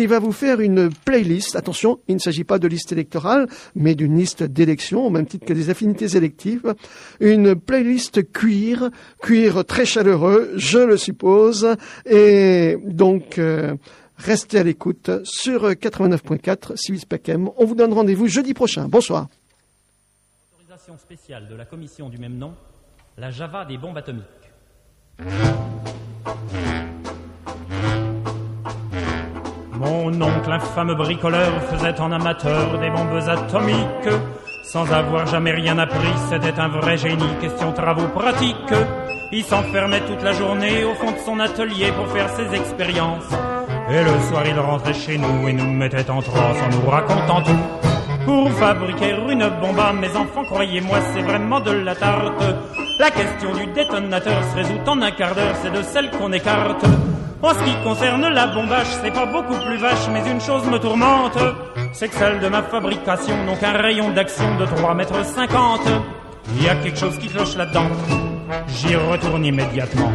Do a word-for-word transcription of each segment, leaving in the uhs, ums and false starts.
qui va vous faire une playlist. Attention, il ne s'agit pas de liste électorale, mais d'une liste d'élections, au même titre que des affinités électives. Une playlist cuir, cuir très chaleureux, je le suppose. Et donc, euh, restez à l'écoute sur quatre-vingt-neuf point quatre, Civis Pacem. On vous donne rendez-vous jeudi prochain. Bonsoir. Autorisation spéciale de la commission du même nom, la Java des bombes atomiques. Mon oncle, infâme bricoleur, faisait en amateur des bombes atomiques. Sans avoir jamais rien appris, c'était un vrai génie, question travaux pratiques. Il s'enfermait toute la journée au fond de son atelier pour faire ses expériences. Et le soir, il rentrait chez nous et nous mettait en transe en nous racontant tout. Pour fabriquer une bombe à mes enfants, croyez-moi, c'est vraiment de la tarte. La question du détonateur se résout en un quart d'heure, c'est de celle qu'on écarte. En ce qui concerne la bombache, c'est pas beaucoup plus vache, mais une chose me tourmente, c'est que celle de ma fabrication n'a qu'un rayon d'action de trois mètres cinquante. Il y a quelque chose qui cloche là-dedans, j'y retourne immédiatement.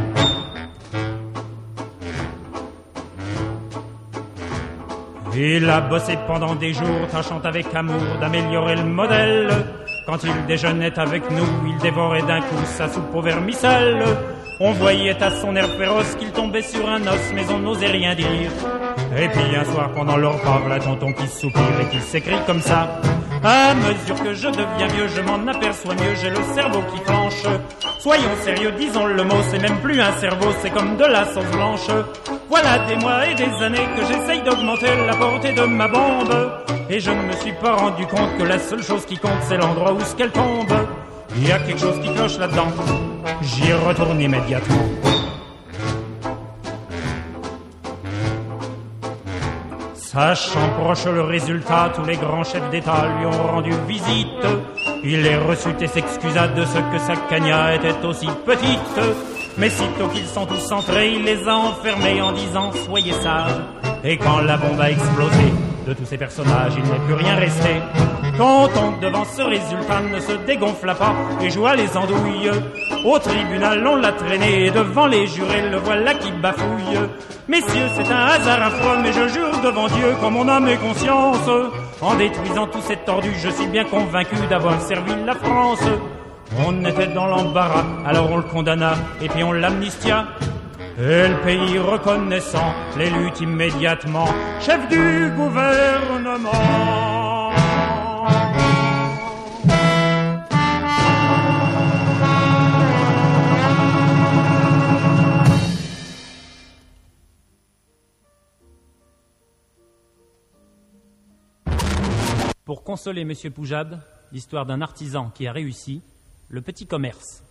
Il a bossé pendant des jours, tâchant avec amour d'améliorer le modèle. Quand il déjeunait avec nous, il dévorait d'un coup sa soupe au vermicelle. On voyait à son air féroce qu'il tombait sur un os, mais on n'osait rien dire. Et puis un soir, pendant le repas, voilà tonton qui soupire et qui s'écrit comme ça. À mesure que je deviens vieux, je m'en aperçois mieux, j'ai le cerveau qui flanche. Soyons sérieux, disons le mot, c'est même plus un cerveau, c'est comme de la sauce blanche. Voilà des mois et des années que j'essaye d'augmenter la portée de ma bombe. Et je ne me suis pas rendu compte que la seule chose qui compte, c'est l'endroit où ce qu'elle tombe. Il y a quelque chose qui cloche là-dedans, j'y retourne immédiatement. Sachant proche le résultat, tous les grands chefs d'État lui ont rendu visite. Il les reçut et s'excusa de ce que sa cagna était aussi petite. Mais sitôt qu'ils sont tous entrés, il les a enfermés en disant « Soyez sages ». Et quand la bombe a explosé, de tous ces personnages, il n'est plus rien resté. Quand on devant ce résultat ne se dégonfla pas et joua les andouilles. Au tribunal, on l'a traîné et devant les jurés, le voilà qui bafouille. Messieurs, c'est un hasard affreux, mais je jure devant Dieu, comme mon âme et conscience, en détruisant tous ces tordus, je suis bien convaincu d'avoir servi la France. On était dans l'embarras, alors on le condamna et puis on l'amnistia. Et le pays reconnaissant, l'élu immédiatement chef du gouvernement. Pour consoler M. Poujade, l'histoire d'un artisan qui a réussi le petit commerce.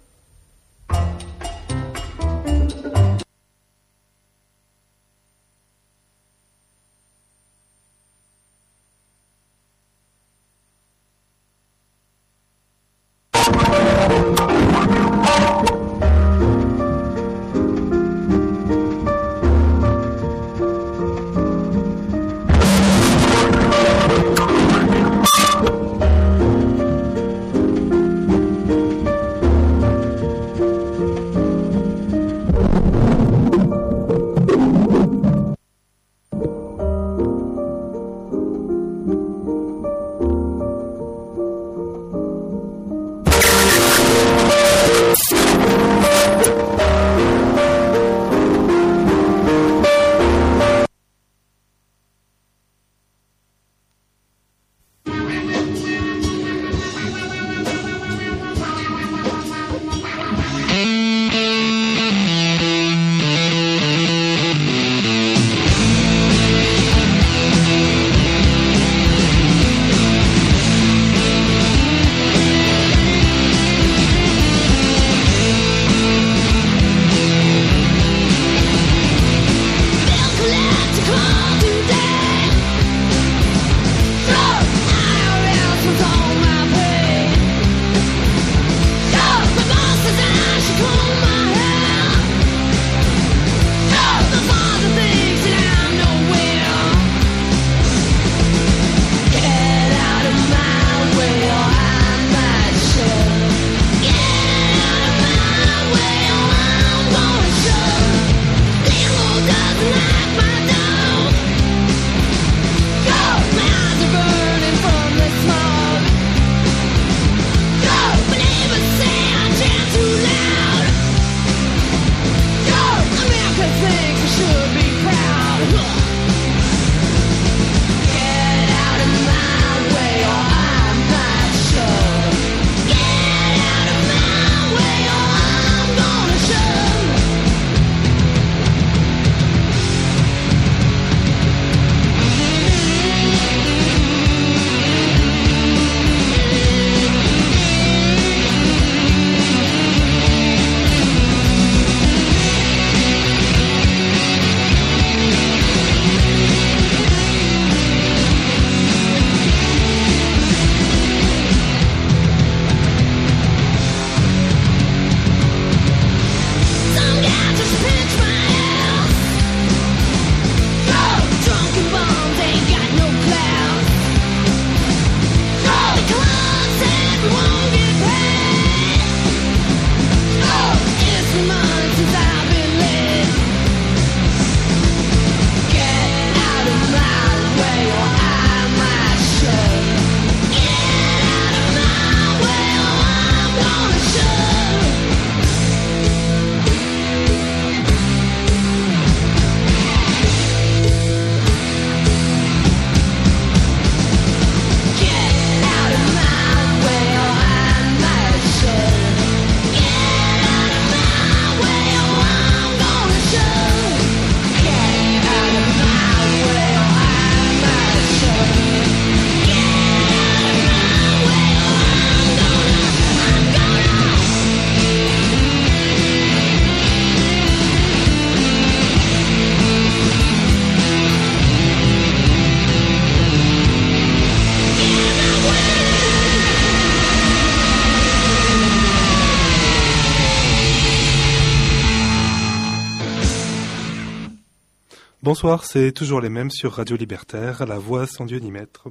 Bonsoir, c'est toujours les mêmes sur Radio Libertaire, la voix sans Dieu ni maître.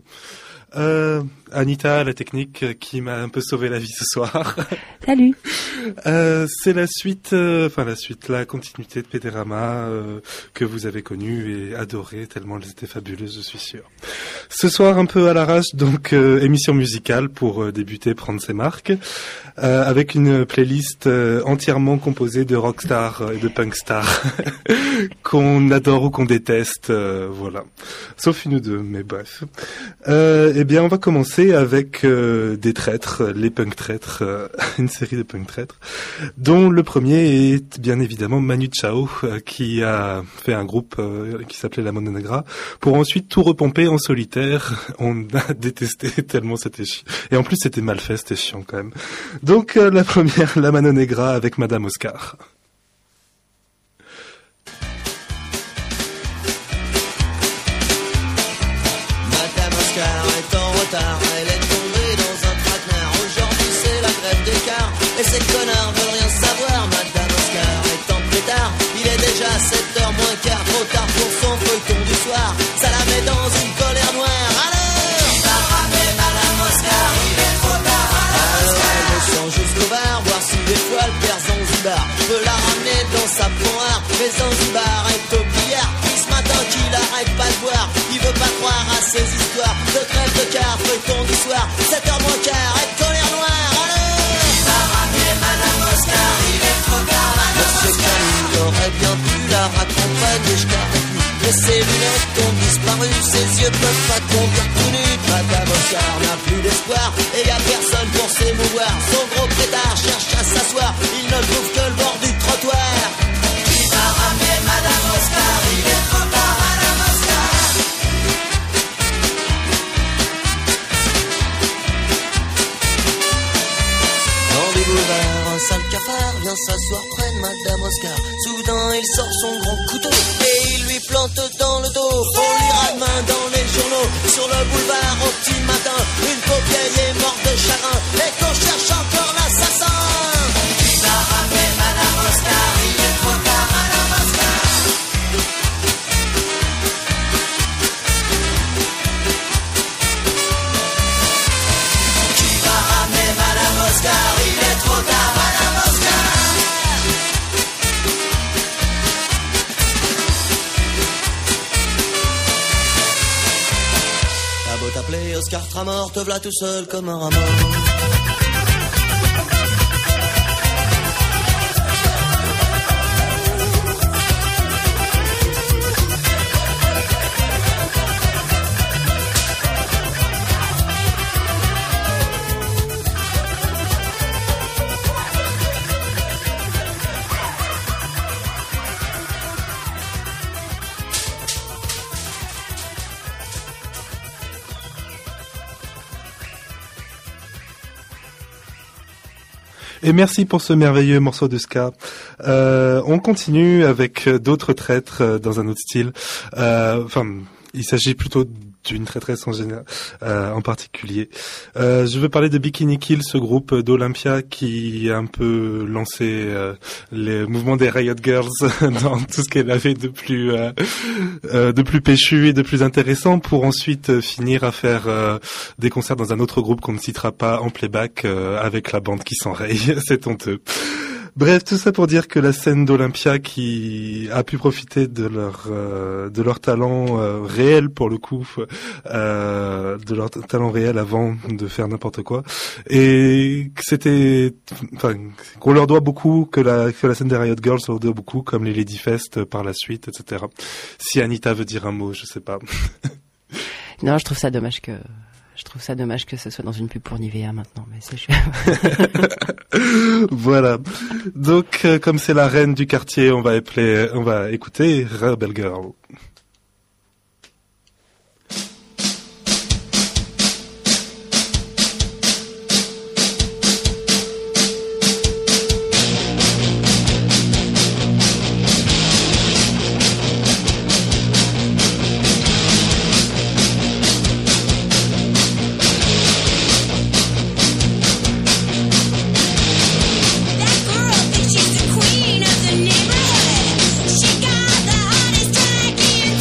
Euh, Anita, la technique, qui m'a un peu sauvé la vie ce soir. Salut. euh, c'est la suite, euh, enfin la suite, la continuité de Pédérama euh, que vous avez connue et adorée, tellement elle était fabuleuse, je suis sûr. Ce soir, un peu à l'arrache, donc euh, émission musicale pour euh, débuter, prendre ses marques, euh, avec une playlist euh, entièrement composée de rockstars et de punkstars qu'on adore ou qu'on déteste, euh, voilà. Sauf une ou deux, mais bref. Euh, Eh bien, on va commencer avec euh, des traîtres, les punk traîtres, euh, une série de punk traîtres, dont le premier est bien évidemment Manu Chao, euh, qui a fait un groupe euh, qui s'appelait La Mano Negra, pour ensuite tout repomper en solitaire. On a détesté tellement, c'était chiant. Et en plus, c'était mal fait, c'était chiant quand même. Donc, euh, la première, La Mano Negra avec Madame Oscar. Elle est tombée dans un traquenard. Aujourd'hui c'est la grève des cars. Et ces connards veulent rien savoir. Madame Oscar est en pétard. Il est déjà sept heures moins quart. Trop tard pour son feuilleton du soir. Ça la met dans une colère noire. Alors t'as ramené Madame Oscar. Il est trop tard Madame Oscar. Alors elle change jusqu'au bar. Voir si des fois le père Zanzibar peut la ramener dans sa poire. Mais Zanzibar est au billard. Ce matin qu'il arrête pas de voir. Il veut pas croire à ces histoires de crève de car, feuilleton du soir, sept heures moins quart, et de colère noire. Allez, il a ramené Madame Oscar. Il est trop tard Madame Oscar. Il aurait bien pu la raccompagner jusqu'à lui. Mais ses lunettes ont disparu. Ses yeux peuvent pas conduire tout nu. Madame Oscar n'a plus d'espoir. Et y a personne pour s'émouvoir. Son gros pétard cherche à s'asseoir. Il ne trouve que le bord du trottoir. Il a ramené Madame Oscar. Il est trop tard Madame Oscar. Dans les boulevards, un sale cafard vient s'asseoir près de Madame Oscar. Soudain, il sort son grand couteau et il lui plante dans le dos. On lira demain dans les journaux, sur le boulevard au petit matin. Une pauvre vieille est morte de chagrin et qu'on cherche encore l'assassin. Il va ramener Madame Oscar. Il est trop tard Madame Oscar. Oscar, il est trop tard, Madame Oscar. T'as beau t'appeler Oscar Tramor, te v'là tout seul comme un ramor. Et merci pour ce merveilleux morceau de ska. Euh, on continue avec d'autres traîtres euh, dans un autre style. Euh, enfin, il s'agit plutôt d'une traîtresse en général, euh, en particulier. Euh, je veux parler de Bikini Kill, ce groupe d'Olympia qui a un peu lancé euh, les mouvements des Riot Girls dans tout ce qu'elle avait de plus euh, euh, de plus péchu et de plus intéressant, pour ensuite finir à faire euh, des concerts dans un autre groupe qu'on ne citera pas en playback euh, avec la bande qui s'enraye. C'est honteux. Bref, tout ça pour dire que la scène d'Olympia, qui a pu profiter de leur euh, de leur talent euh, réel pour le coup, euh, de leur talent réel avant de faire n'importe quoi, et que c'était, enfin, qu'on leur doit beaucoup, que la que la scène des Riot Girls leur doit beaucoup, comme les Ladyfest par la suite, et cetera. Si Anita veut dire un mot, je sais pas. Non, je trouve ça dommage que. Je trouve ça dommage que ce soit dans une pub pour Nivea maintenant, mais c'est chiant. Voilà. Donc, euh, comme c'est la reine du quartier, on va, appeler, on va écouter Rebel Girl. She got the hottest track in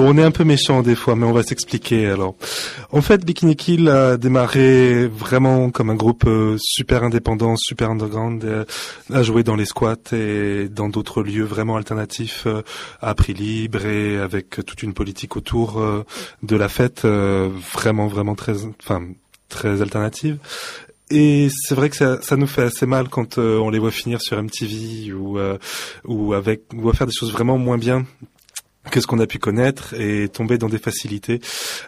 Bon, on est un peu méchant des fois, mais on va s'expliquer alors. En fait, Bikini Kill a démarré vraiment comme un groupe euh, super indépendant, super underground, euh, a joué dans les squats et dans d'autres lieux vraiment alternatifs, euh, à prix libre et avec toute une politique autour euh, de la fête, euh, vraiment, vraiment très, enfin, très alternative. Et c'est vrai que ça, ça nous fait assez mal quand euh, on les voit finir sur M T V ou euh, ou avec ou à faire des choses vraiment moins bien que ce qu'on a pu connaître et tomber dans des facilités.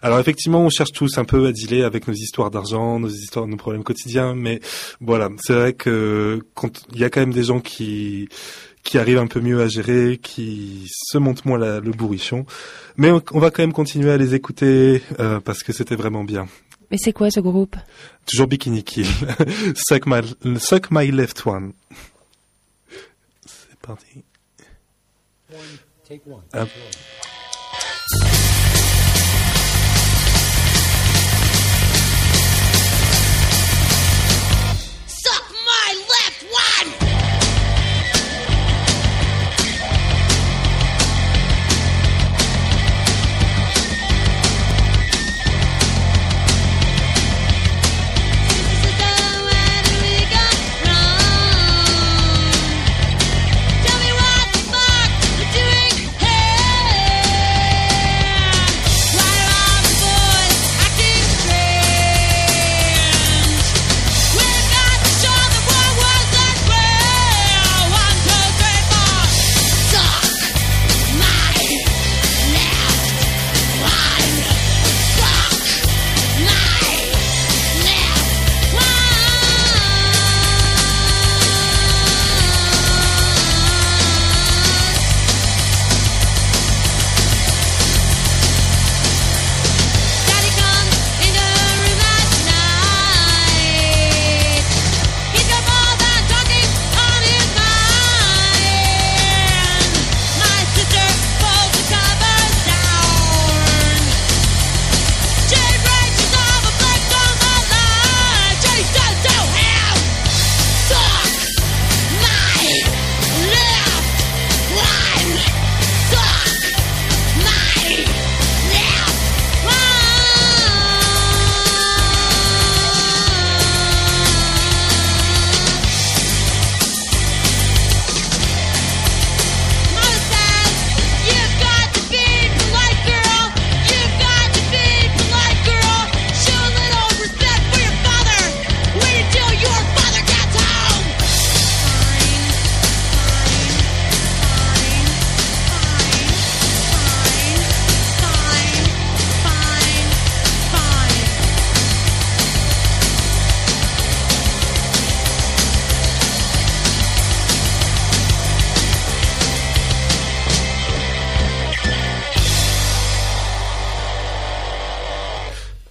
Alors effectivement, on cherche tous un peu à dealer avec nos histoires d'argent, nos histoires, nos problèmes quotidiens, mais voilà, c'est vrai que quand il y a quand même des gens qui qui arrivent un peu mieux à gérer, qui se montent moins la, le bourrichon, mais on, on va quand même continuer à les écouter euh, parce que c'était vraiment bien. Mais c'est quoi ce groupe? Toujours Bikini Kill. Suck my, suck my left one. C'est parti. One, take one. Up. Suck my left one.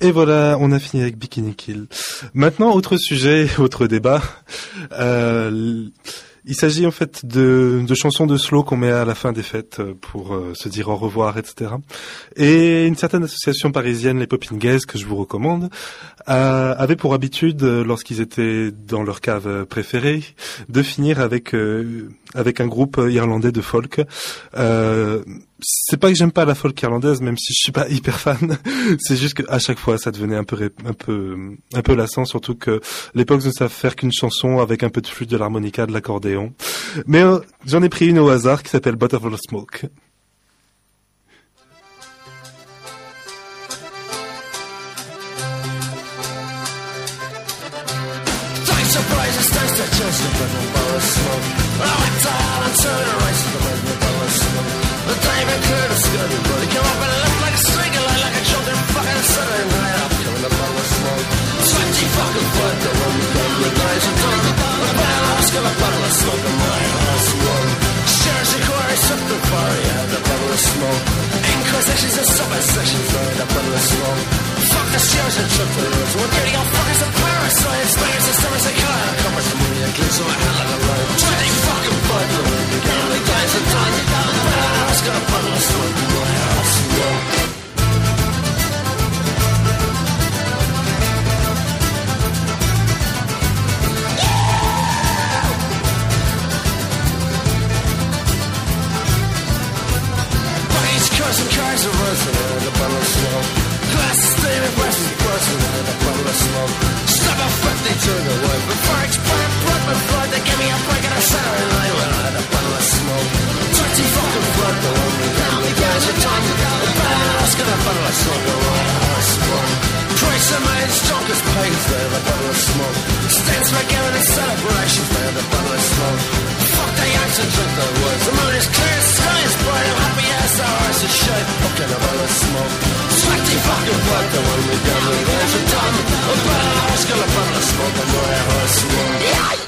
Et voilà, on a fini avec Bikini Kill. Maintenant, autre sujet, autre débat. Euh, il s'agit en fait de, de chansons de slow qu'on met à la fin des fêtes pour euh, se dire au revoir, et cetera. Et une certaine association parisienne, les Poppingaises, que je vous recommande, euh, avait pour habitude, lorsqu'ils étaient dans leur cave préférée, de finir avec euh, avec un groupe irlandais de folk. Euh, C'est pas que j'aime pas la folk irlandaise, même si je suis pas hyper fan. C'est juste que à chaque fois, ça devenait un peu ré... un peu un peu lassant, surtout que les Pogues ne savent faire qu'une chanson avec un peu de flûte, de l'harmonica, de l'accordéon. Mais euh, j'en ai pris une au hasard qui s'appelle Bottle of Smoke. The diamond could have scared me, but it came up and it looked like a single light, like a children fucking Saturday night. I'm killing a bottle of smoke. Sweaty fucking blood, the one who done the knives and guns. The battle, I was gonna bottle of smoke in my house one. Shares and quarries up the bar, yeah, the bottle of smoke. Inquisitions and submissions, right, the bottle of smoke. Fuck the shares and trip the roads. We're dirty old fuckers and parasites. Players and stories and car. Covers the money and gives them a hell of a ride. Sweaty fucking blood, the one who done the knives and guns. The battle, I was gonna bottle of smoke in my house one. Cause There's a kind of resin in a bottle of smoke. Glass stained glass is buzzing in a bottle of smoke. Stop a fifty to the wood before I explain blood with blood. They give me a break and I'm shattering light without a bottle of smoke. Dirty fucking blood, the only now the guys are talking about the bad ass in a bottle of smoke. The right horse one. Christ a man's darkest pains, they're a bottle of smoke. Stands for giving a celebration, they're the bottle of smoke. Fuck the axe and drink the woods. The moon is clear, the sky is bright, I'm happy as our eyes are shut. Fucking a bottle of smoke. Sweaty fucking blood, the one we done with guys are done. A bad ass in a bottle of smoke, the right horse one.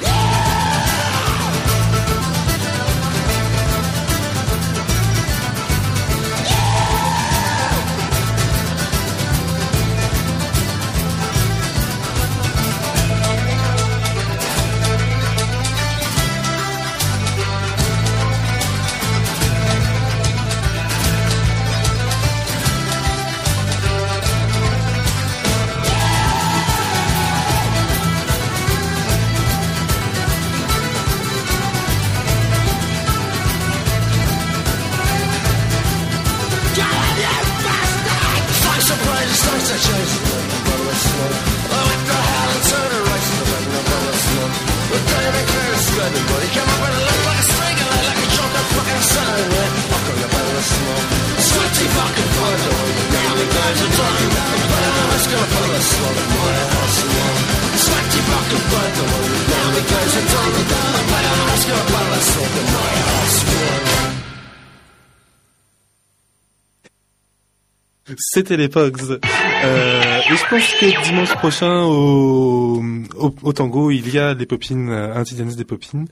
C'était les Pogues. Euh, et je pense que dimanche prochain au, au, au Tango, il y a les Poppins, un Titanis des Poppins.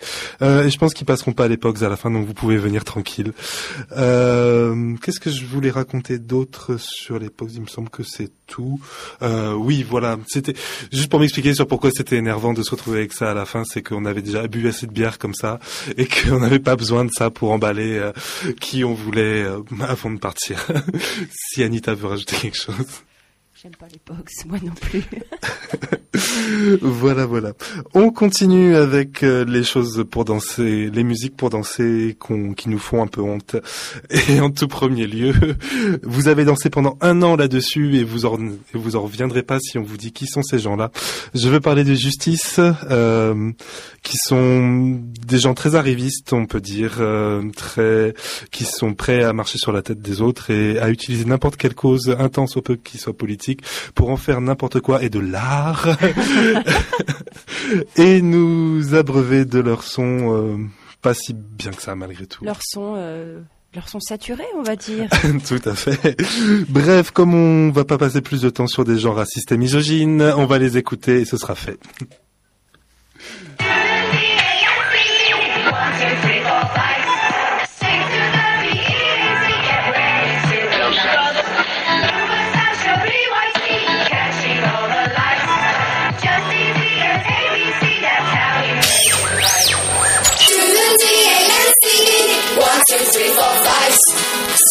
Euh, et je pense qu'ils passeront pas les Pogues à la fin, donc vous pouvez venir tranquille. Euh, qu'est-ce que je voulais raconter d'autre sur les Pogues? Il me semble que c'est tout. Euh, oui, voilà. C'était juste pour m'expliquer sur pourquoi c'était énervant de se retrouver avec ça à la fin, c'est qu'on avait déjà bu assez de bière comme ça et qu'on n'avait pas besoin de ça pour emballer euh, qui on voulait euh, avant de partir. Si Anita veut rajouter quelque chose. J'aime pas les Pogues, moi non plus. Voilà, voilà. On continue avec euh, les choses pour danser, les musiques pour danser qu'on, qui nous font un peu honte. Et en tout premier lieu, vous avez dansé pendant un an là-dessus et vous en, et vous en reviendrez pas si on vous dit qui sont ces gens-là. Je veux parler de Justice, euh, qui sont des gens très arrivistes, on peut dire, euh, très, qui sont prêts à marcher sur la tête des autres et à utiliser n'importe quelle cause intense au peu qu'il soit politique pour en faire n'importe quoi et de l'art et nous abreuver de leur son euh, pas si bien que ça malgré tout. Leur son euh, leur son saturé, on va dire. Tout à fait. Bref, comme on va pas passer plus de temps sur des gens racistes et misogynes, on va les écouter et ce sera fait.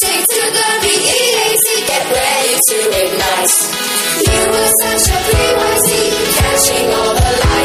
Sing to the B E A C, get ready to ignite. You were such a P Y C, catching all the light.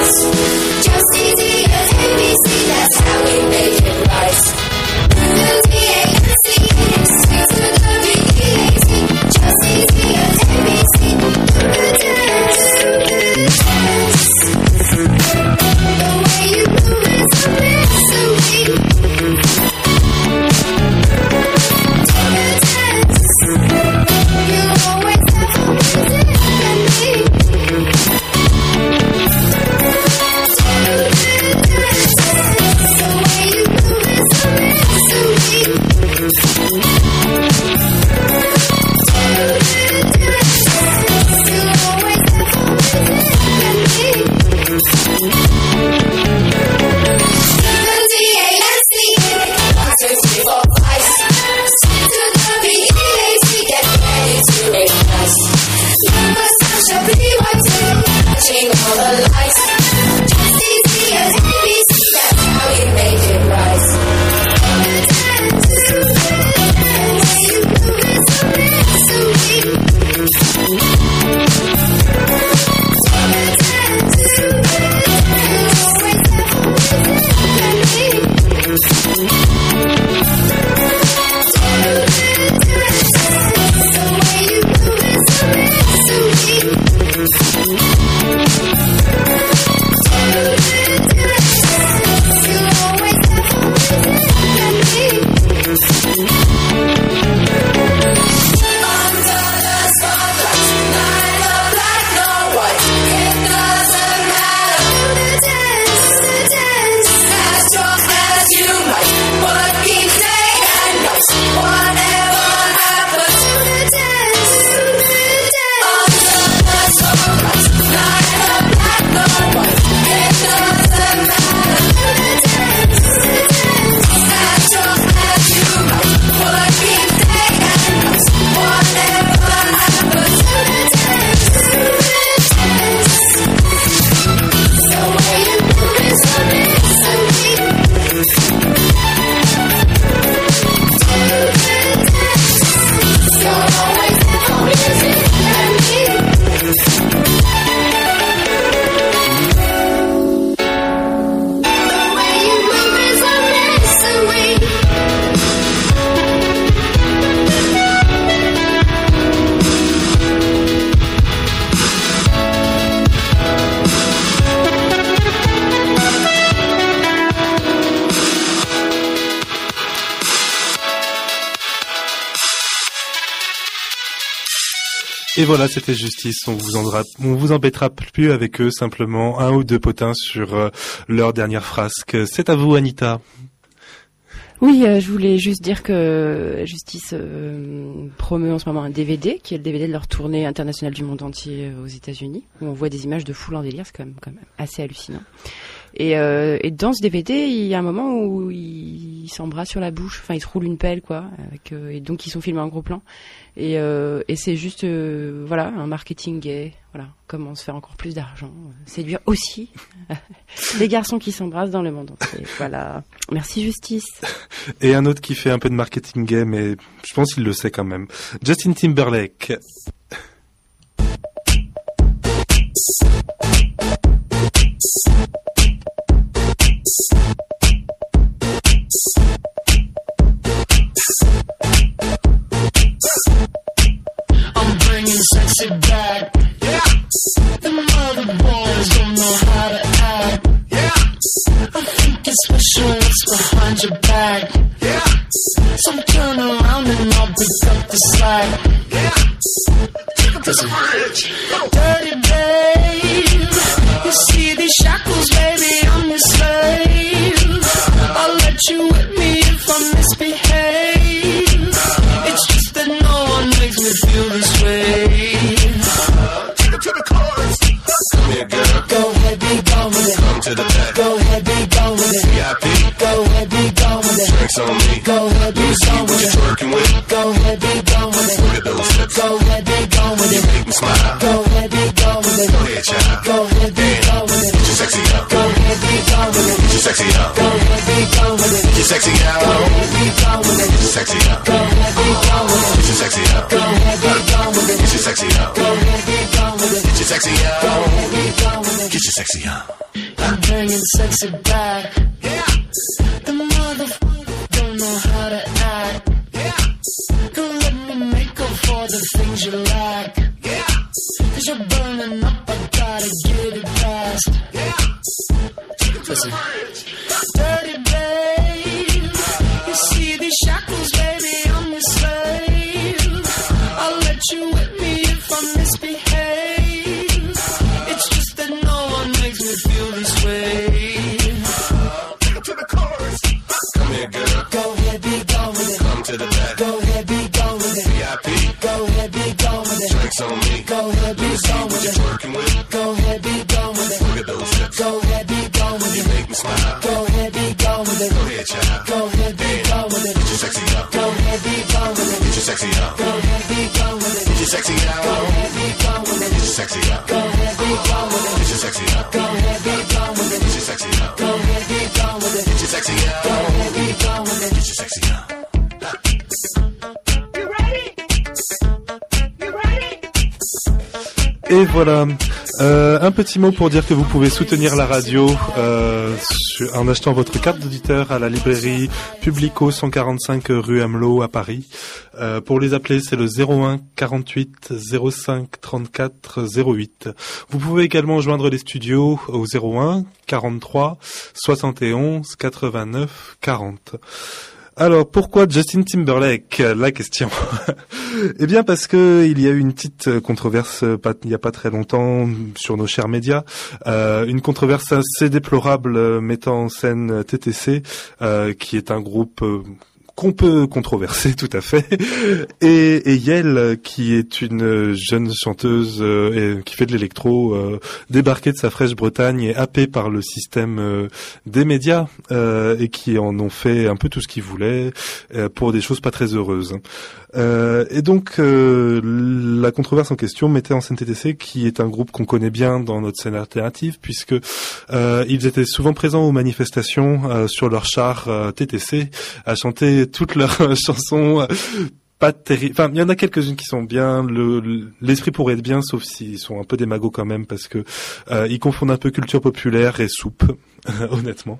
Et voilà, c'était Justice. On vous en on vous embêtera plus avec eux, simplement un ou deux potins sur euh, leur dernière frasque. C'est à vous, Anita. Oui, euh, je voulais juste dire que Justice euh, promeut en ce moment un D V D, qui est le D V D de leur tournée internationale du monde entier euh, aux États-Unis, où on voit des images de foule en délire, c'est quand même, quand même assez hallucinant. Et, euh, et dans ce D V D, il y a un moment où ils s'embrassent sur la bouche, enfin ils se roulent une pelle, quoi, avec, euh, et donc ils sont filmés en gros plan. Et, euh, et c'est juste, euh, voilà, un marketing gay, voilà, comment se faire encore plus d'argent, euh, séduire aussi les garçons qui s'embrassent dans le monde entier. Voilà, merci Justice. Et un autre qui fait un peu de marketing gay, mais je pense qu'il le sait quand même. Justin Timberlake. I'm bringing sexy back. Yeah. Them other boys don't know how to act. Yeah. I think it's special what's behind your back. Yeah. So turn around and I'll pick up the slack. Yeah. Take up this bridge. Dirty babe. You see these shackles, baby, I'm your slave. I'll let you with me if I misbehave. It's just that no one makes me feel this way. Take it to the chorus. Come here, girl. Go ahead, be gone with it. Come to the back. Go ahead, be gone with it. V I P. Go ahead, be gone with it. Drinks on me. Go ahead, be gone with it. Working with. Go ahead, be gone with it. Look at those hips. Go ahead, be gone with it. Make me smile. Go ahead, be gone with it. Go ahead, child. Go ahead, be gone with it. Get you sexy out. Go ahead, be gone with it. Get you sexy out. Go ahead, be gone with it. Get you sexy out. Go ahead, be gone with it. Get you sexy out. Go ahead, be gone with it. Get you sexy out. Go ahead, be gone with it. Get you sexy out. Go ahead, be gone with it. Get you sexy out. Go ahead, be gone with it. Get you sexy out. I'm bringing sexy back. Yeah. The motherfuckers don't know how to act. Yeah. Don't let me make up for the things you lack. Yeah. Cause you're burning up, I gotta get it fast. Yeah. Take it to the bridge. Dirty babe. You see these shackles, baby, I'm your slave. I'll let you with me if I misbehave. It's just that no one makes me feel this way. Go ahead, be gone with it. Come to the back. Go ahead, be gone with it. V I P. Go ahead, be gone with it. Drinks on me. Go ahead, be gone with it. Working with. Go ahead, be gone with it. Look at those hips. Go ahead, be gone with it. You make me smile. Go ahead, be gone with it. Go ahead, child. Go ahead, be gone with it. Get you sexy out. Go ahead, be gone with it. Get you sexy out. Go ahead, be gone with it. Get you sexy out. Go ahead, be gone with it. Get you sexy out. Go ahead, be gone with it. Get you sexy out. Go ahead, be gone with it. Get you sexy out. Go ahead, be gone with it. Get you sexy out. Go ahead, be gone with it. Get you sexy now. You ready? You ready? Et voilà, euh, un petit mot pour dire que vous pouvez soutenir la radio euh, sur, en achetant votre carte d'auditeur à la librairie Publico cent quarante-cinq rue Amelot à Paris. Euh, pour les appeler, c'est le zéro un quarante-huit zéro cinq trente-quatre zéro huit. Vous pouvez également joindre les studios au zéro un quarante-trois soixante et onze quatre-vingt-neuf quarante. Alors, pourquoi Justin Timberlake? La question. Eh bien, parce que il y a eu une petite controverse pas, il n'y a pas très longtemps sur nos chers médias. Euh, une controverse assez déplorable mettant en scène T T C, euh, qui est un groupe... Euh, qu'on peut controverser, tout à fait, et, et Yelle, qui est une jeune chanteuse euh, et, qui fait de l'électro, euh, débarquée de sa fraîche Bretagne et happée par le système euh, des médias, euh, et qui en ont fait un peu tout ce qu'ils voulaient euh, pour des choses pas très heureuses. Euh, et donc, euh, la controverse en question mettait en scène T T C, qui est un groupe qu'on connaît bien dans notre scène alternative, puisque euh, ils étaient souvent présents aux manifestations euh, sur leur char euh, T T C, à chanter toutes leurs euh, chansons euh, pas terribles. Enfin, il y en a quelques-unes qui sont bien. Le, l'esprit pourrait être bien, sauf s'ils sont un peu démagos quand même, parce que euh, ils confondent un peu culture populaire et soupe, honnêtement.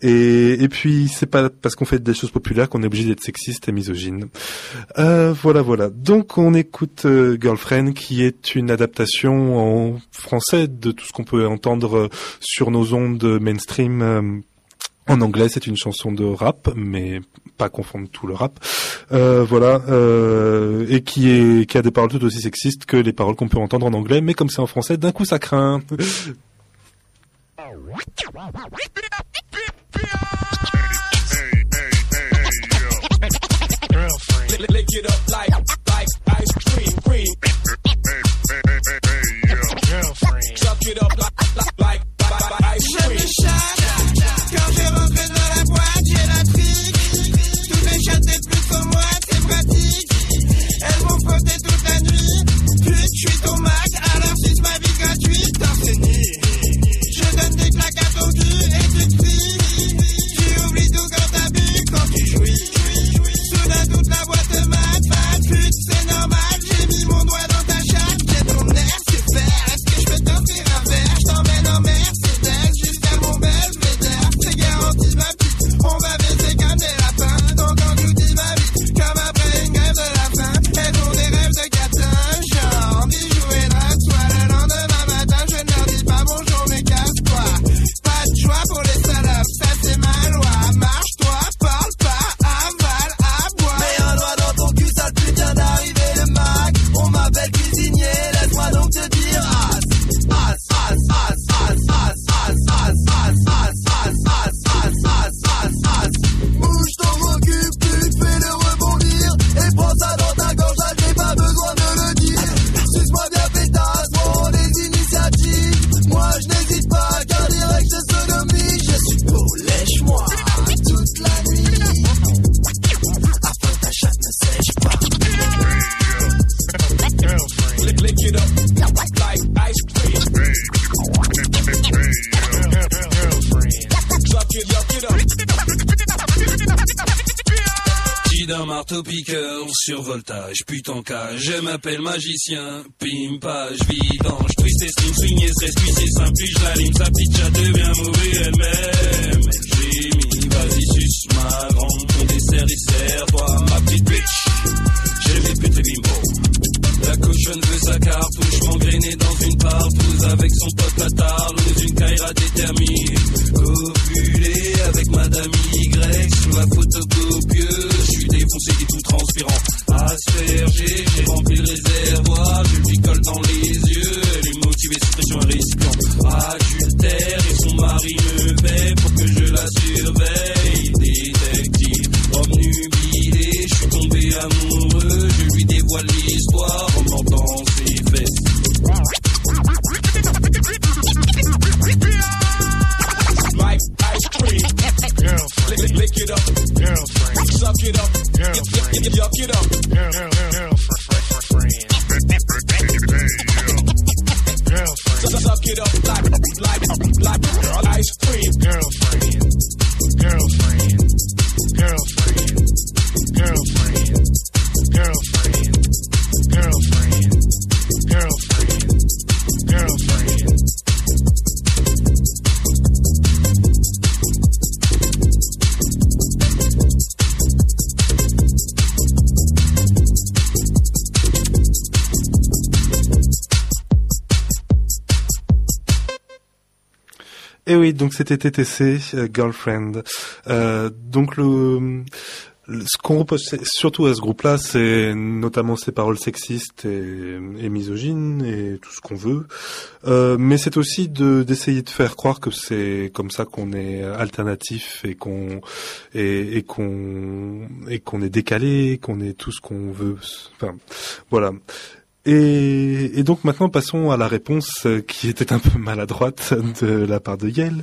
Et, et puis, c'est pas parce qu'on fait des choses populaires qu'on est obligé d'être sexiste et misogyne. Euh, voilà, voilà. Donc, on écoute euh, Girlfriend, qui est une adaptation en français de tout ce qu'on peut entendre euh, sur nos ondes mainstream. Euh, En anglais, c'est une chanson de rap, mais pas confondre tout le rap. Euh, voilà, euh, et qui est qui a des paroles tout aussi sexistes que les paroles qu'on peut entendre en anglais, mais comme c'est en français, d'un coup ça craint. Survoltage, putain cas, je m'appelle magicien, pimpage, vidange, twist et slim, swing et stress, puis c'est simple, puis je l'allume, sa petite chatte devient mourir elle-même. J'ai mis, vas-y, suce ma grande, ton dessert, dessert, toi, ma petite bitch, j'ai mes putes bimbo. La cochonne veut sa cartouche, m'engrainer dans une partouze avec son pote à tarlouse, une caïra déterminée, copulée avec madame Y, sous la photocopieuse. C'est des coups transpirants, aspergés, j'ai rempli le réservoir, je lui colle dans les yeux, elle est motivée, sous pression à risquant, adultère et son mari me paie pour que je la surveille, détective, obnubilé, je suis tombé amoureux, je lui dévoile l'histoire en m'entendant ses fesses. Mike, ice cream, girlfriend, lick it up, girlfriend, suck it up. Give it up, give it up. Girl, girl, girl, for, for, for friend. Girlfriend. Suck it up, like, like, like, girl, ice cream. Girlfriend, girlfriend, girlfriend, girlfriend, girlfriend, girlfriend, girlfriend, girlfriend. Et oui, donc c'était T T C, euh, Girlfriend. Euh, donc le, le ce qu'on reproche surtout à ce groupe-là, c'est notamment ses paroles sexistes et, et misogynes et tout ce qu'on veut. Euh, mais c'est aussi de d'essayer de faire croire que c'est comme ça qu'on est alternatif et qu'on et, et qu'on et qu'on est décalé, qu'on est tout ce qu'on veut. Enfin, voilà. Et, et donc maintenant passons à la réponse qui était un peu maladroite de la part de Yelle.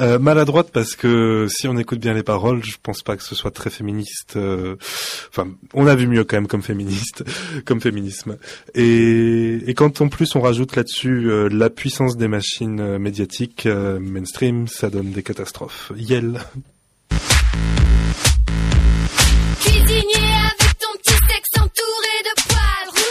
Euh, maladroite parce que si on écoute bien les paroles, je pense pas que ce soit très féministe. Euh, enfin, on a vu mieux quand même comme féministe, comme féminisme. Et, et quand en plus on rajoute là-dessus euh, la puissance des machines médiatiques euh, mainstream, ça donne des catastrophes. Yelle. Cuisinier avec ton petit sexe entouré de poils rouges.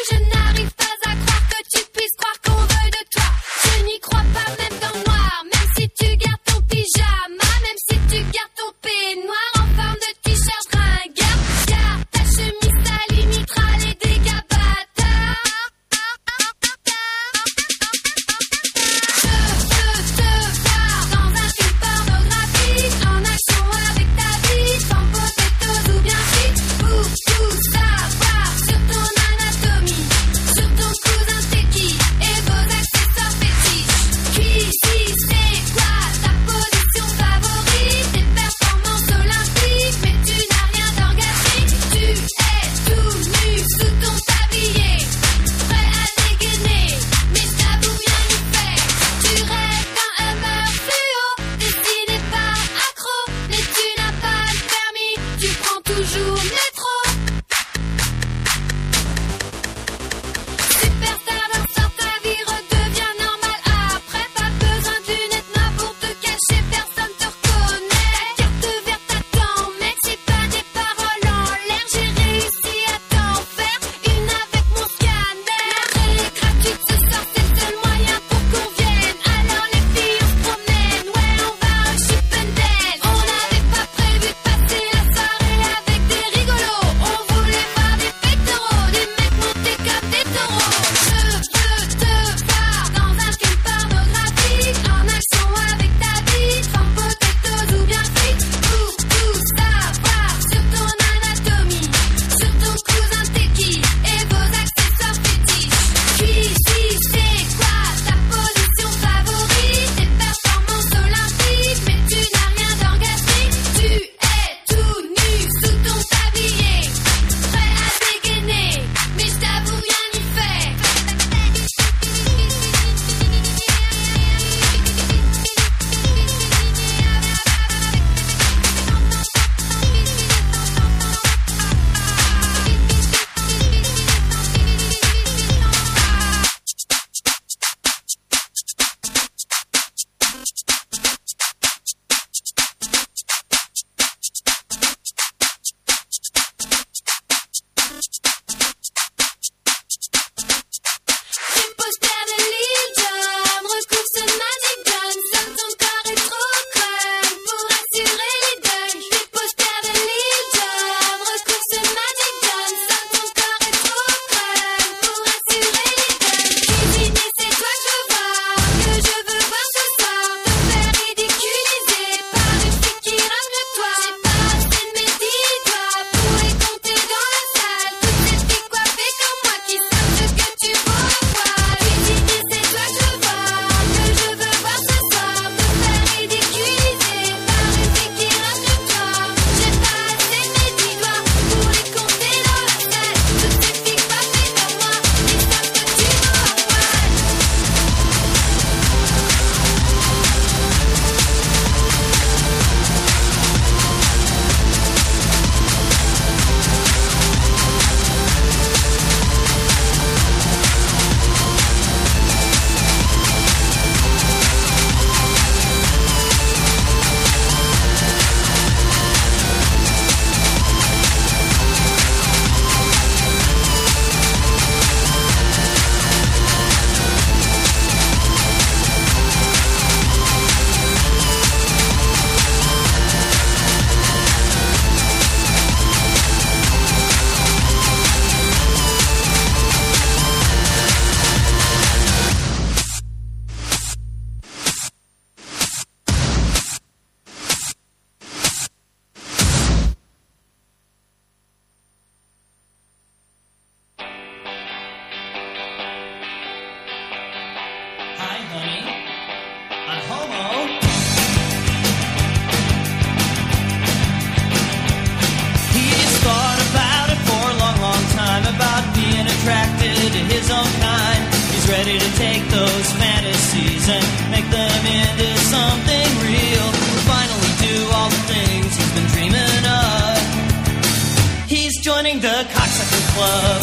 club.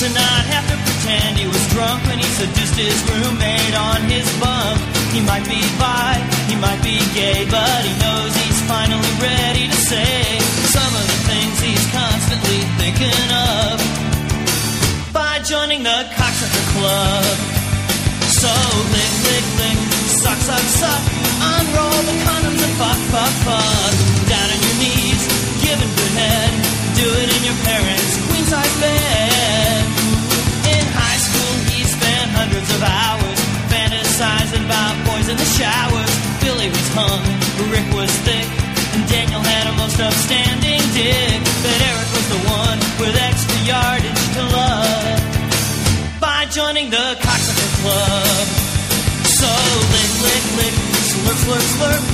To not have to pretend he was drunk when he seduced his roommate on his bum. He might be bi, he might be gay, but he knows he's finally ready to say some of the things he's constantly thinking of by joining the Cocksucker Club. So lick, lick, lick, suck, suck, suck, unroll the condoms and fuck, fuck, fuck. Down on your knees, giving good head, do it in your parents' queen-size bed. In high school, he spent hundreds of hours fantasizing about boys in the showers. Billy was hung, Rick was thick, and Daniel had a most upstanding dick. But Eric was the one with extra yardage to love by joining the Cocksucker Club. So lick, lick, lick, slurp, slurp, slurp,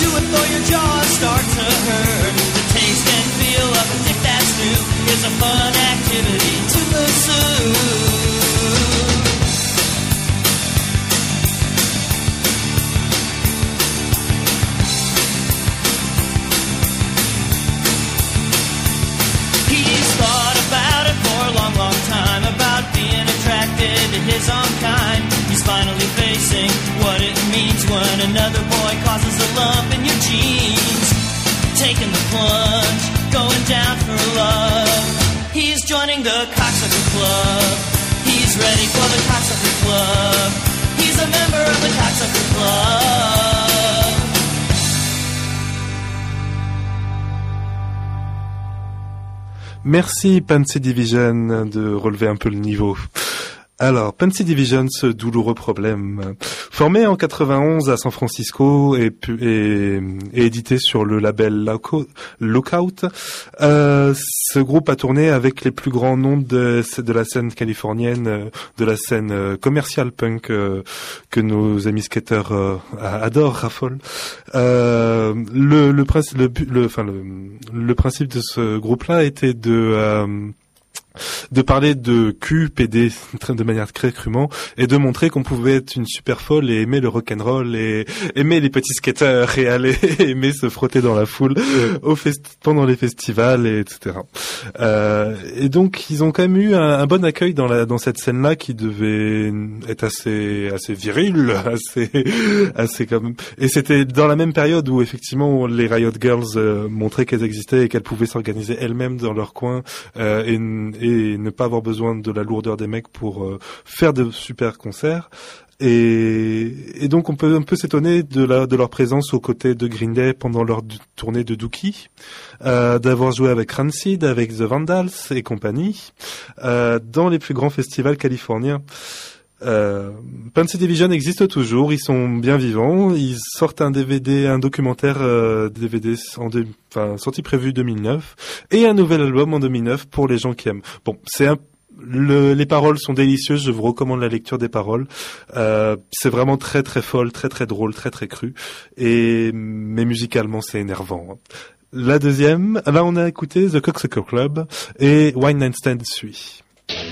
do it though your jaws start to hurt. The taste and feel of a dick that's new is a fun activity to pursue. His own kind, he's finally facing what it means when another boy causes a lump in your jeans. Taking the plunge, going down for love, he's joining the Cocksucker Club. He's ready for the Cocksucker Club. He's a member of the Cocksucker Club. Merci Pansy Division de relever un peu le niveau. Alors, Pansy Division, ce douloureux problème. Formé en quatre-vingt-onze à San Francisco et, pu- et, et édité sur le label Lookout, euh, ce groupe a tourné avec les plus grands noms de, de la scène californienne, de la scène commerciale punk euh, que nos amis skateurs euh, adorent, raffolent. Euh, le, le, princi- le, le, enfin, le, le principe de ce groupe-là était de... Euh, de parler de cul, pédé de manière très crûment et de montrer qu'on pouvait être une super folle et aimer le rock'n'roll et aimer les petits skateurs et aller aimer se frotter dans la foule au fest- pendant les festivals et etc. Euh, et donc ils ont quand même eu un, un bon accueil dans la dans cette scène là qui devait être assez assez virile, assez assez quand même. Et c'était dans la même période où effectivement les Riot Girls euh, montraient qu'elles existaient et qu'elles pouvaient s'organiser elles-mêmes dans leur coin euh, et et ne pas avoir besoin de la lourdeur des mecs pour euh, faire de super concerts. Et, et donc on peut un peu s'étonner de, la, de leur présence aux côtés de Green Day pendant leur d- tournée de Dookie, euh, d'avoir joué avec Rancid, avec The Vandals et compagnie, euh, dans les plus grands festivals californiens. Euh, Pansy Division existe toujours, ils sont bien vivants, ils sortent un D V D, un documentaire euh, D V D en deux, enfin sorti prévu deux mille neuf et un nouvel album en deux mille neuf pour les gens qui aiment. Bon, c'est un Le, les paroles sont délicieuses, je vous recommande la lecture des paroles. Euh, c'est vraiment très très folle, très très drôle, très très cru et mais musicalement c'est énervant. La deuxième, là on a écouté The Cocksucker Club et Wine Night Stand suit. Stand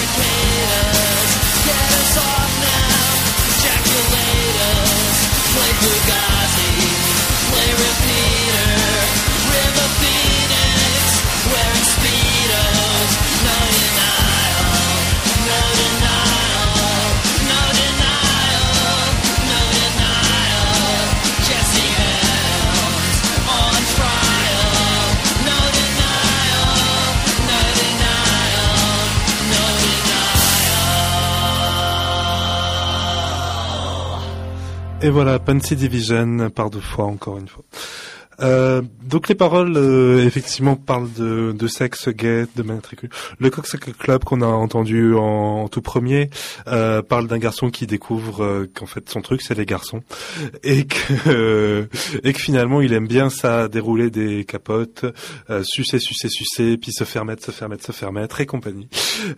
fabricators, get us off now, ejaculators, play Fugazi, play repeater, River Phoenix, wearing speedos, no denial, no denial, no denial, no denial, Jesse Helms on trial, no denial, no denial, no denial. Et voilà, Pansy Division par deux fois encore une fois. Euh, donc les paroles euh, effectivement parlent de, de sexe gay, de matricule. Le Cocksucker Club qu'on a entendu en, en tout premier euh, parle d'un garçon qui découvre euh, qu'en fait son truc c'est les garçons et que euh, et que finalement il aime bien ça, dérouler des capotes, euh, sucer, sucer, sucer, puis se faire mettre, se faire mettre, se faire mettre et compagnie.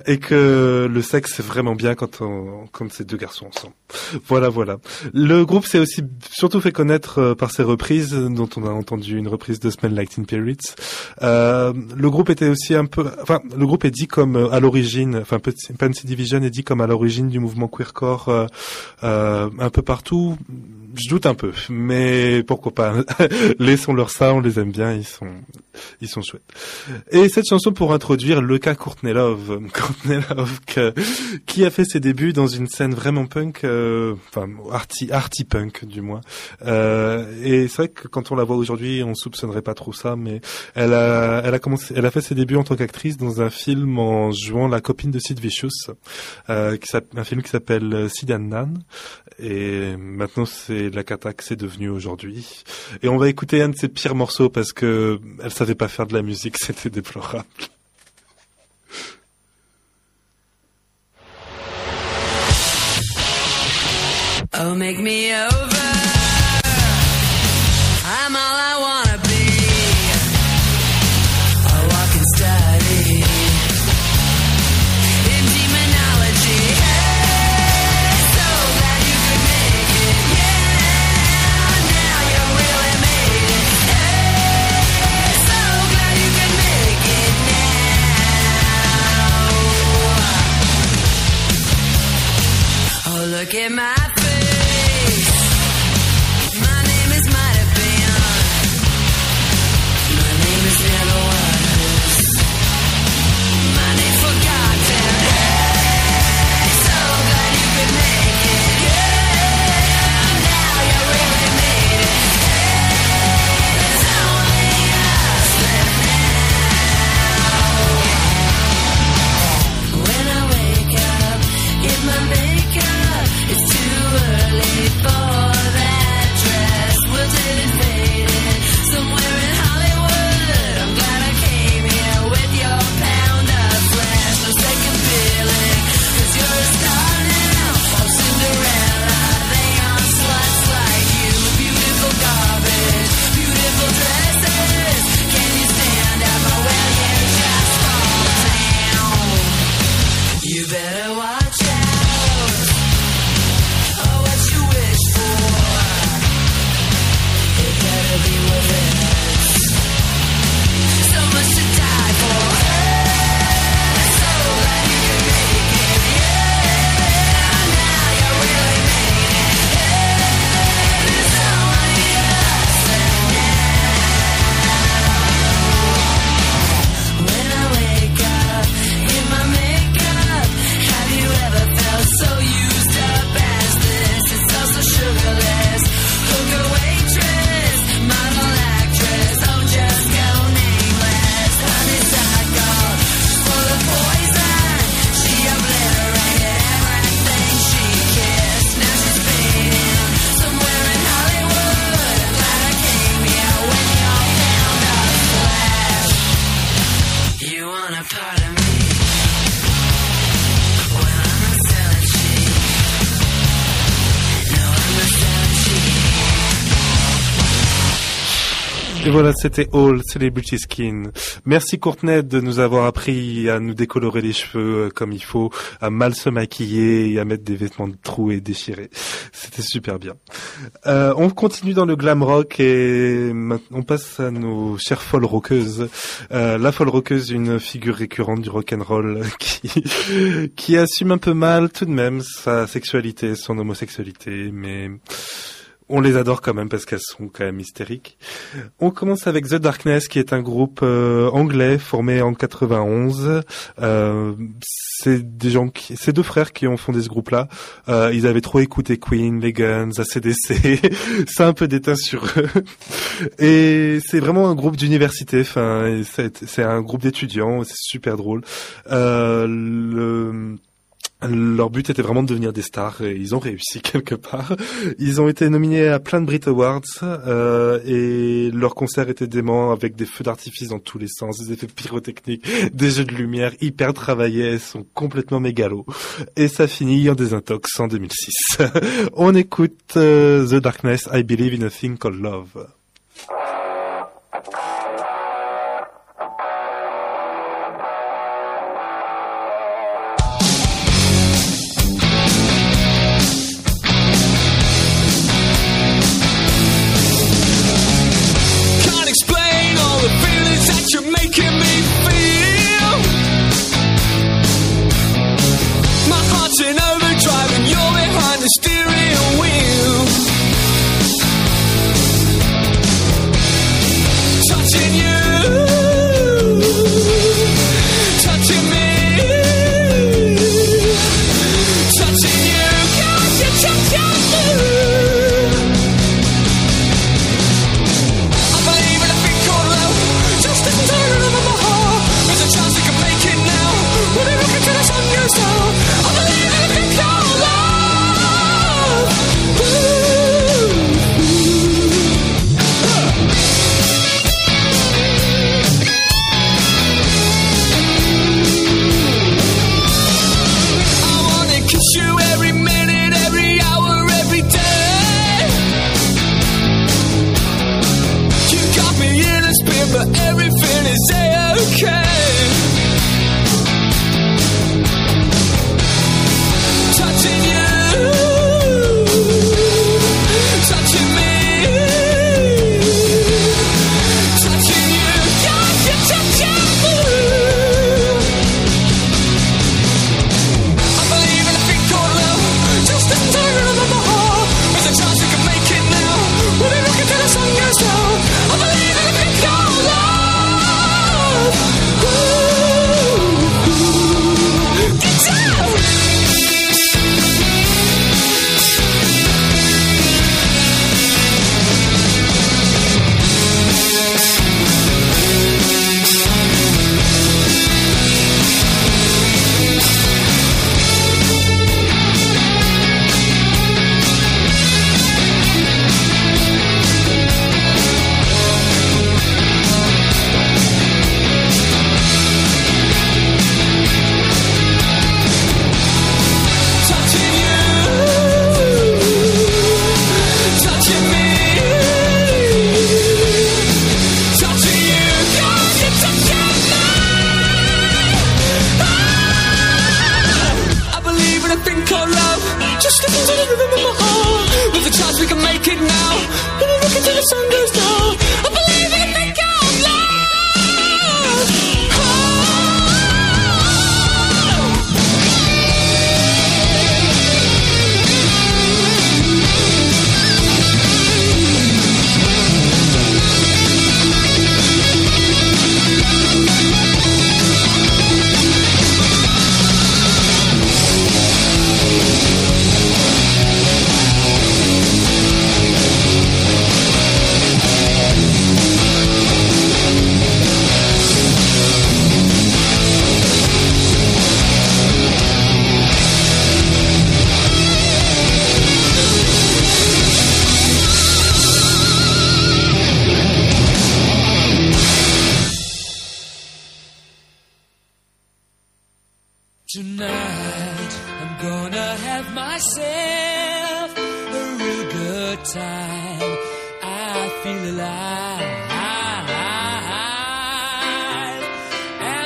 Et que le sexe c'est vraiment bien quand on, quand c'est deux garçons ensemble. Voilà, voilà. Le groupe s'est aussi surtout fait connaître euh, par ses reprises dont on a entendu entendu une reprise de Smell Like Teen Spirits. Euh, le groupe était aussi un peu, enfin, le groupe est dit comme à l'origine, enfin, Pansy Division est dit comme à l'origine du mouvement queercore, euh, euh, un peu partout. Je doute un peu, mais pourquoi pas. Laissons-leur ça, on les aime bien, ils sont, ils sont chouettes. Et cette chanson pour introduire le cas Courtney Love, Courtney Love que, qui a fait ses débuts dans une scène vraiment punk, euh, enfin arty, arty punk du moins. Euh, et c'est vrai que quand on la voit aujourd'hui, on soupçonnerait pas trop ça, mais elle a, elle a commencé, elle a fait ses débuts en tant qu'actrice dans un film en jouant la copine de Sid Vicious, euh, qui un film qui s'appelle Sid and Nan. Et maintenant c'est la cata que c'est devenu aujourd'hui. Et on va écouter un de ses pires morceaux parce que elle savait pas faire de la musique, c'était déplorable. Oh, make me over. I'm all I wanna be. I walk and study in demonology. Hey, so glad you could make it. Yeah, now you really made it. Hey, so glad you could make it now. Oh, look at my Et voilà, c'était All Celebrity Skin. Merci Courtenay de nous avoir appris à nous décolorer les cheveux comme il faut, à mal se maquiller et à mettre des vêtements de trous et déchirés. C'était super bien. Euh, on continue dans le glam rock et on passe à nos chères folles rockeuses. Euh, la folle rockeuse, une figure récurrente du rock'n'roll qui, qui assume un peu mal tout de même sa sexualité, son homosexualité, mais... on les adore quand même parce qu'elles sont quand même hystériques. On commence avec The Darkness, qui est un groupe euh, anglais formé en quatre-vingt-onze. Euh, c'est des gens qui, c'est deux frères qui ont fondé ce groupe-là. Euh, ils avaient trop écouté Queen, les Guns, A C D C. Ça a un peu déteint sur eux. Et c'est vraiment un groupe d'université. Enfin, c'est, c'est un groupe d'étudiants. C'est super drôle. Euh, le... Leur but était vraiment de devenir des stars et ils ont réussi quelque part. Ils ont été nominés à plein de Brit Awards euh, et leurs concerts étaient déments avec des feux d'artifice dans tous les sens, des effets pyrotechniques, des jeux de lumière hyper travaillés, elles sont complètement mégalos. Et ça finit en désintox en deux mille six. On écoute euh, The Darkness, I Believe in a Thing Called Love. Myself a real good time, I feel alive.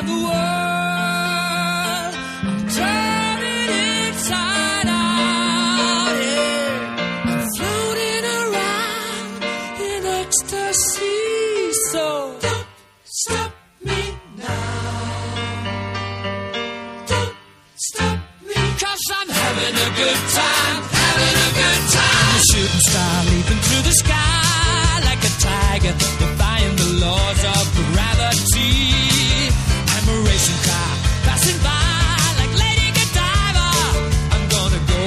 at the world. I'm turning inside out, yeah. I'm floating around in ecstasy, so don't stop me now. Don't stop me, 'cause I'm having a good time, having a good time. I'm a shooting star leaping through the sky like a tiger, defying the laws of gravity. Car passing by like Lady Godiva. I'm gonna go,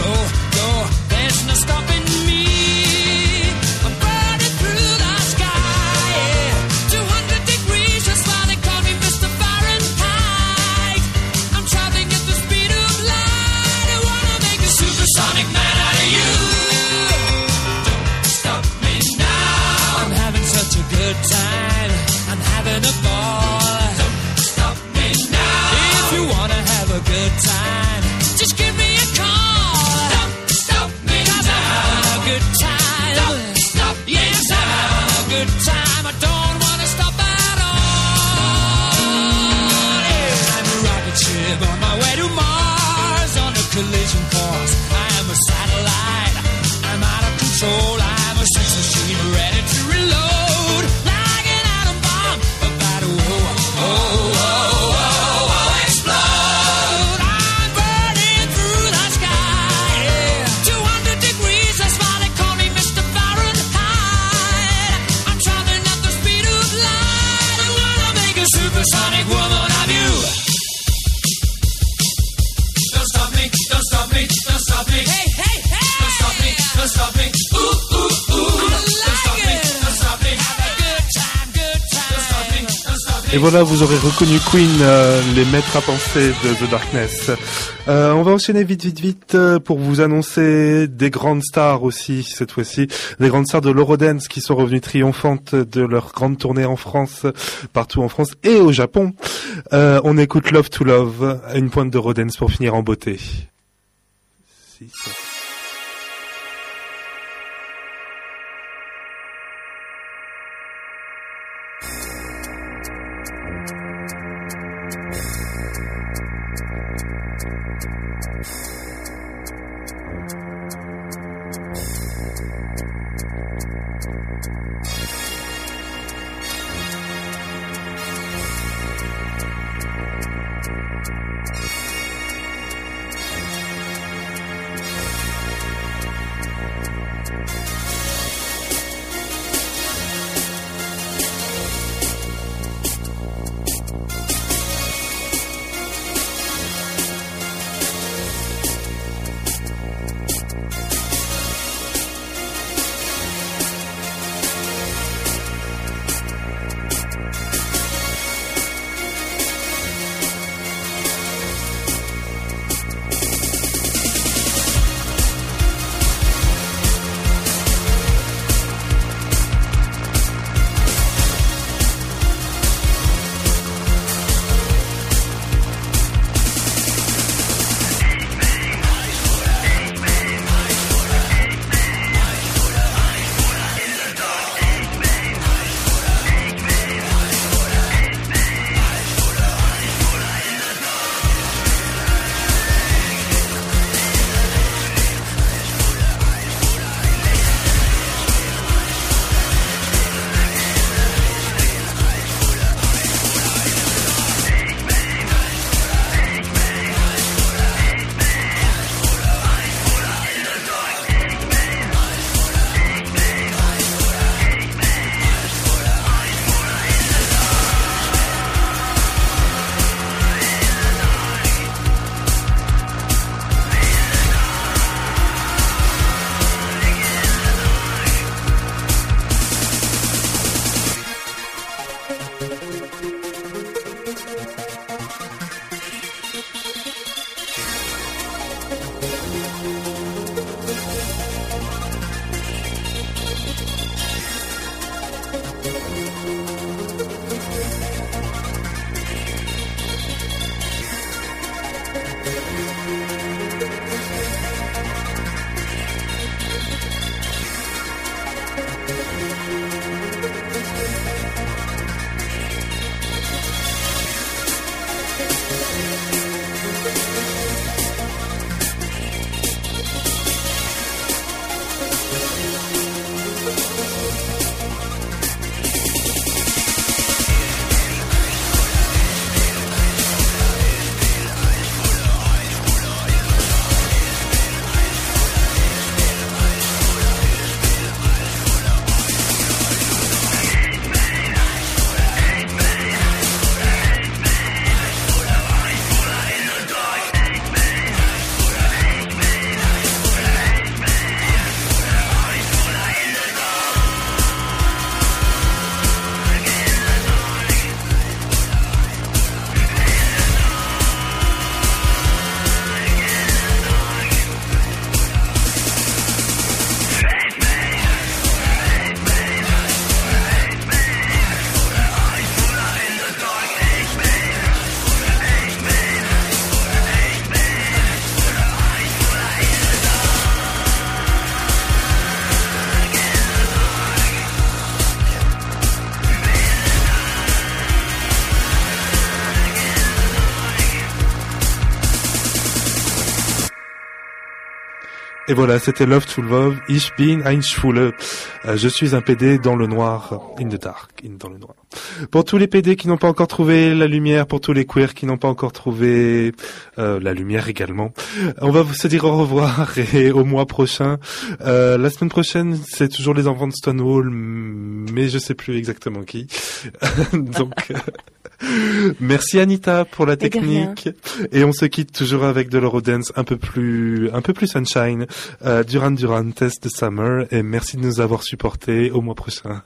go, go. There's no stopping me. I'm burning through the sky, yeah. two hundred degrees, that's why they call me Mister Fahrenheit. I'm traveling at the speed of light. I wanna make a supersonic man out of you. Don't stop me now. I'm having such a good time. I'm having a ball. Good time, just give me a call. Don't stop me now. Having a good time. Don't stop me now. Yes, I'm having a good time. I don't want to stop at all. Yeah. I'm a rocket ship on my way to Mars, on a collision course. I am a satellite. I'm out of control. I'm a sex machine ready to reload, like an atom bomb. About to oh oh. oh. Sonic woman of you. Don't stop me, don't stop me, don't stop me. Hey, hey, hey. Don't stop me, don't stop me. Ooh, ooh, ooh. Don't stop me, don't stop me. Have a good time, good time. Don't stop me, don't stop me. Et voilà, vous aurez reconnu Queen, euh, les maîtres à penser de The Darkness. Euh, on va enchaîner vite, vite, vite euh, pour vous annoncer des grandes stars aussi, cette fois-ci. Des grandes stars de l'EuroDance qui sont revenues triomphantes de leur grande tournée en France, partout en France et au Japon. Euh, on écoute Love to Love, une pointe d'EuroDance pour finir en beauté. Si, ça... Et voilà, c'était Love to Love, Ich bin ein Schwule. Euh, je suis un P D dans le noir, in the dark, in, dans le noir. Pour tous les P D qui n'ont pas encore trouvé la lumière, pour tous les queers qui n'ont pas encore trouvé euh, la lumière également, on va se dire au revoir et au mois prochain. Euh, la semaine prochaine, c'est toujours les enfants de Stonewall, mais je sais plus exactement qui. Donc... Merci Anita pour la technique et on se quitte toujours avec de l'Eurodance un peu plus un peu plus sunshine, euh, Duran Duran, Test the Summer, et merci de nous avoir supportés. Au mois prochain.